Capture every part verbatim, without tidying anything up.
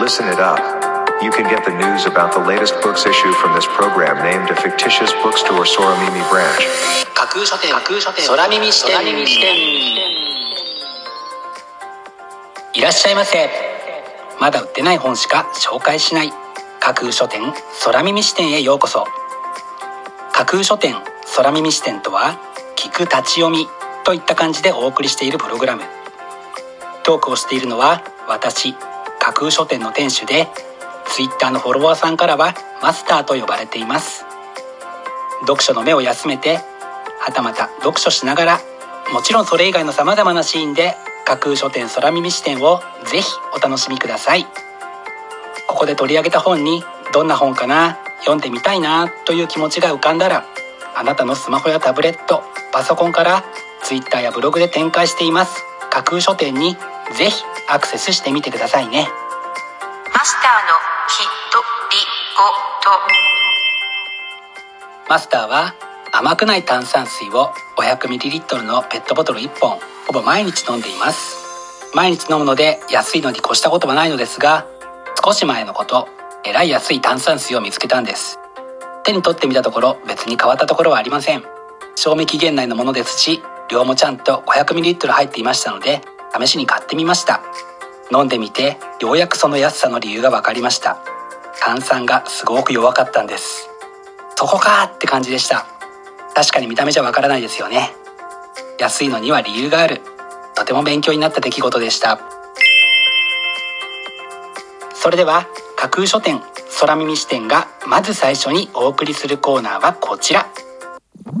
Listen it up. You can get the news about the latest books issue from this program named a fictitious bookstore Soramimi branch. 架空書店空耳支店。いらっしゃいませ。まだ売ってない本しか紹介しない架空書店空耳支店へようこそ。架空書店空耳支店とは聞く立ち読みといった感じでお送りしているプログラム。トークをしているのは私、架空書店の店主で、ツイッターのフォロワーさんからはマスターと呼ばれています。読書の目を休めて、はたまた読書しながら、もちろんそれ以外のさまざまなシーンで架空書店空耳視点をぜひお楽しみください。ここで取り上げた本にどんな本かな、読んでみたいなという気持ちが浮かんだら、あなたのスマホやタブレット、パソコンからツイッターやブログで展開しています架空書店にぜひアクセスしてみてくださいね。マスターのひとりごと。マスターは甘くない炭酸水を ごひゃくミリリットル のペットボトルいっぽんほぼ毎日飲んでいます。毎日飲むので安いのに越したことはないのですが、少し前のこと、えらい安い炭酸水を見つけたんです。手に取ってみたところ、別に変わったところはありません。賞味期限内のものですし、量もちゃんと ごひゃくミリリットル 入っていましたので、試しに買ってみました。飲んでみて、ようやくその安さの理由が分かりました。炭酸がすごく弱かったんです。そこかーって感じでした。確かに見た目じゃ分からないですよね。安いのには理由がある。とても勉強になった出来事でした。それでは架空書店空耳視点がまず最初にお送りするコーナーはこちら。ご、よん、さん、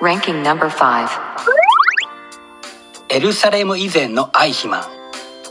う。ランキングナンバーご、エルサレム以前のアイヒマン、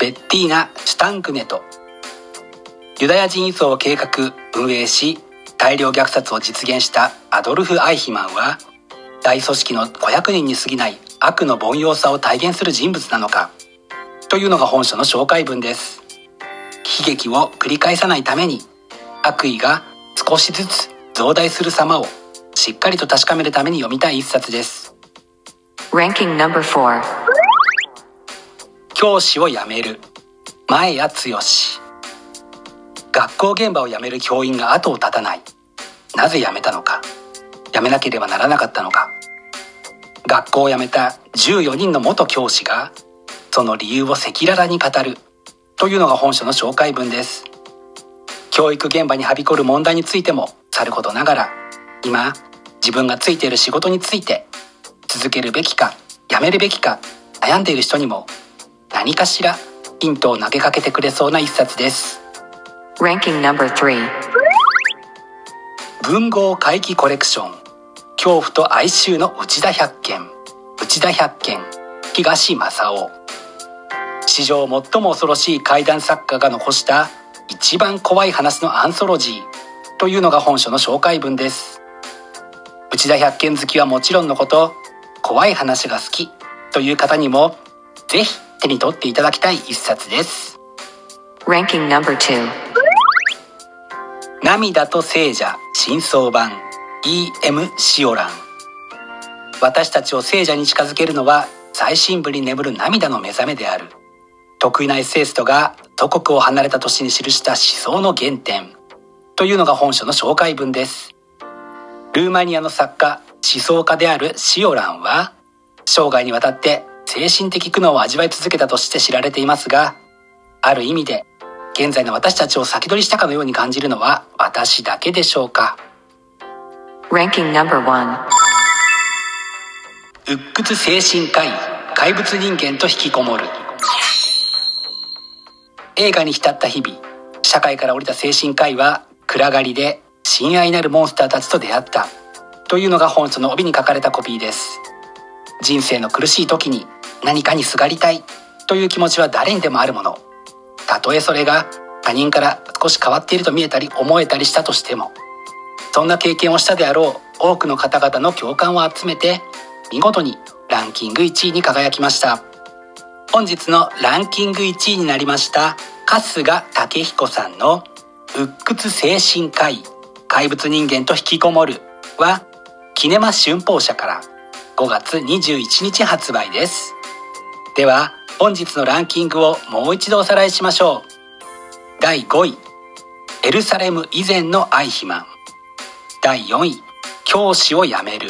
ベッティーナ・シュタンクネト。ユダヤ人移送を計画運営し、大量虐殺を実現したアドルフ・アイヒマンは、大組織のごひゃくにんに過ぎない悪の凡庸さを体現する人物なのかというのが本書の紹介文です。悲劇を繰り返さないために、悪意が少しずつ増大する様をしっかりと確かめるために読みたい一冊です。ランキングナンバーよん、教師を辞める前谷剛。学校現場を辞める教員が後を絶たない。なぜ辞めたのか、辞めなければならなかったのか。学校を辞めたじゅうよにんの元教師がその理由を赤裸々に語るというのが本書の紹介文です。教育現場にはびこる問題についてもさることながら、今自分がついている仕事について、続けるべきか辞めるべきか悩んでいる人にも何かしらヒントを投げかけてくれそうな一冊です。ランキングナンバーさん、文豪回帰コレクション、恐怖と哀愁の内田百軒。内田百軒、東正夫。史上最も恐ろしい怪談作家が残した一番怖い話のアンソロジーというのが本書の紹介文です。内田百軒好きはもちろんのこと、怖い話が好きという方にもぜひ手に取っていただきたい一冊です。ランキングナンバーに、涙と聖者真相版 イーエム シオラン。私たちを聖者に近づけるのは最深部に眠る涙の目覚めである。得意なエッセイストが祖国を離れた年に記した思想の原点というのが本書の紹介文です。ルーマニアの作家、思想家であるシオランは生涯にわたって精神的苦悩を味わい続けたとして知られていますが、ある意味で現在の私たちを先取りしたかのように感じるのは私だけでしょうか。ランキングナンバーいち、鬱屈精神科医、怪物人間と引きこもる。映画に浸った日々、社会から降りた精神科医は暗がりで親愛なるモンスターたちと出会ったというのが本書の帯に書かれたコピーです。人生の苦しい時に何かにすがりたいという気持ちは誰にでもあるもの。たとえそれが他人から少し変わっていると見えたり思えたりしたとしても、そんな経験をしたであろう多くの方々の共感を集めて、見事にランキングいちいに輝きました。本日のランキングいちいになりました春日武彦さんの鬱屈精神科医怪物人間と引きこもるは、キネマ旬報社からごがつにじゅういちにち発売です。では本日のランキングをもう一度おさらいしましょう。だいごい、エルサレム以前のアイヒマン。だいよんい、教師を辞める。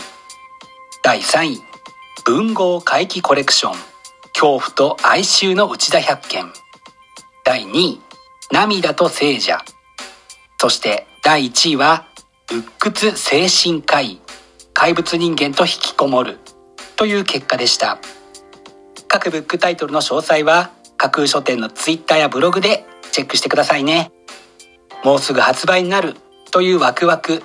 だいさんい、文豪怪奇コレクション恐怖と哀愁の内田百軒。だいにい、涙と聖者。そしてだいいちいは鬱屈精神科医怪物人間と引きこもるという結果でした。各ブックタイトルの詳細は架空書店のツイッターやブログでチェックしてくださいね。もうすぐ発売になるというワクワク、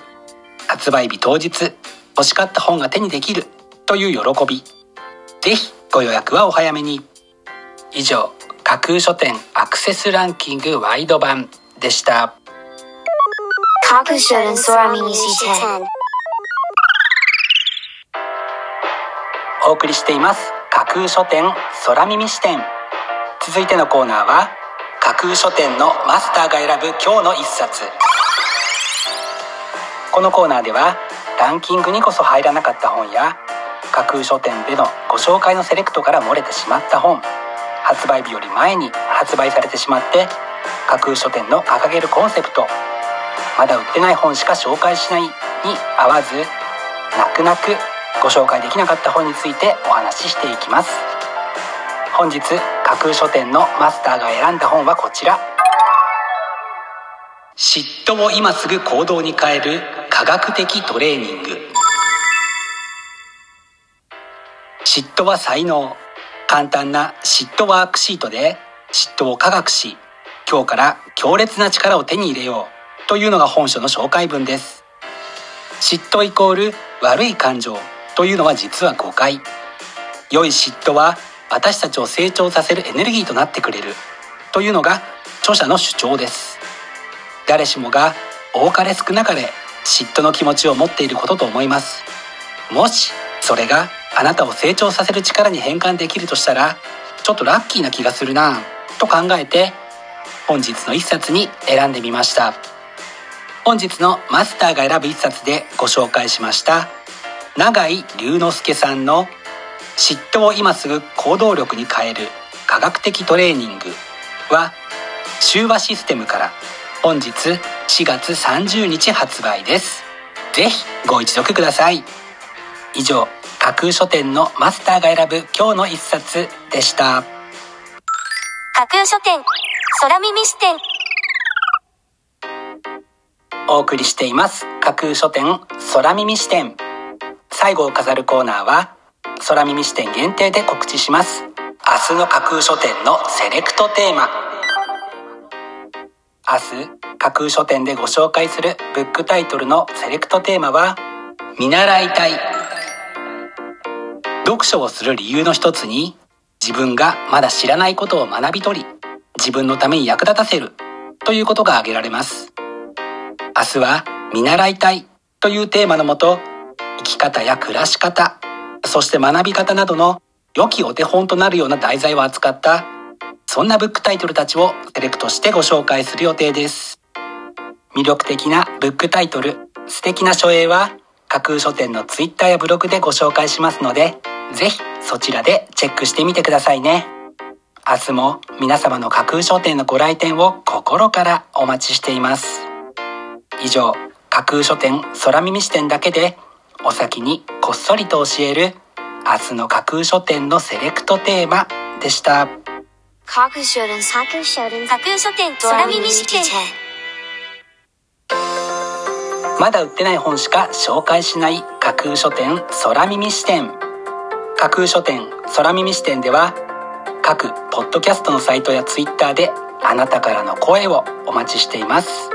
発売日当日欲しかった本が手にできるという喜び、ぜひご予約はお早めに。以上、架空書店アクセスランキングワイド版でした。架空書店空耳じゅう。お送りしています架空書店空耳視点。続いてのコーナーは架空書店のマスターが選ぶ今日の一冊。このコーナーではランキングにこそ入らなかった本や、架空書店でのご紹介のセレクトから漏れてしまった本、発売日より前に発売されてしまって架空書店の掲げるコンセプト、まだ売ってない本しか紹介しないに合わず、泣く泣くご紹介できなかった本についてお話ししていきます。本日架空書店のマスターが選んだ本はこちら、嫉妬を今すぐ行動に変える科学的トレーニング。嫉妬は才能。簡単な嫉妬ワークシートで嫉妬を科学し、今日から強烈な力を手に入れようというのが本書の紹介文です。嫉妬イコール悪い感情というのは実は誤解。良い嫉妬は私たちを成長させるエネルギーとなってくれるというのが著者の主張です。誰しもが多かれ少なかれ嫉妬の気持ちを持っていることと思います。もしそれがあなたを成長させる力に変換できるとしたら、ちょっとラッキーな気がするなと考えて、本日の一冊に選んでみました。本日のマスターが選ぶ一冊でご紹介しました永井龍之介さんの嫉妬を今すぐ行動力に変える科学的トレーニングは、秋和システムから本日しがつさんじゅうにち発売です。ぜひご一読ください。以上、架空書店のマスターが選ぶ今日の一冊でした。架空書店空耳視点。お送りしています架空書店空耳視点。最後を飾るコーナーは空耳視点限定で告知します。明日の架空書店のセレクトテーマ。明日架空書店でご紹介するブックタイトルのセレクトテーマは、見習いたい。読書をする理由の一つに、自分がまだ知らないことを学び取り、自分のために役立たせるということが挙げられます。明日は見習いたいというテーマのもと、生き方や暮らし方、そして学び方などの良きお手本となるような題材を扱った、そんなブックタイトルたちをセレクトしてご紹介する予定です。魅力的なブックタイトル、素敵な書影は架空書店のツイッターやブログでご紹介しますので、ぜひそちらでチェックしてみてくださいね。明日も皆様の架空書店のご来店を心からお待ちしています。以上、架空書店空耳視点だけでお先にこっそりと教える明日の架空書店のセレクトテーマでした。架空書店架空書店架空書店空耳視点。まだ売ってない本しか紹介しない架空書店空耳視点。架空書店空耳視点では、各ポッドキャストのサイトやツイッターであなたからの声をお待ちしています。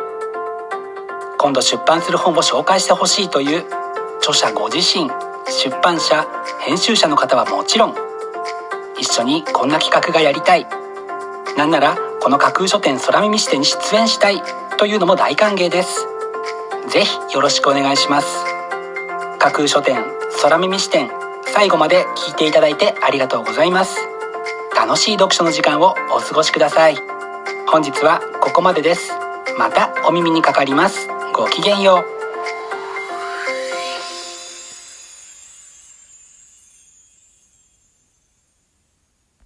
今度出版する本を紹介してほしいという著者ご自身、出版社、編集者の方はもちろん、一緒にこんな企画がやりたい、なんならこの架空書店空耳視点に出演したいというのも大歓迎です。ぜひよろしくお願いします。架空書店空耳視点、最後まで聞いていただいてありがとうございます。楽しい読書の時間をお過ごしください。本日はここまでです。またお耳にかかります。ごきげんよう。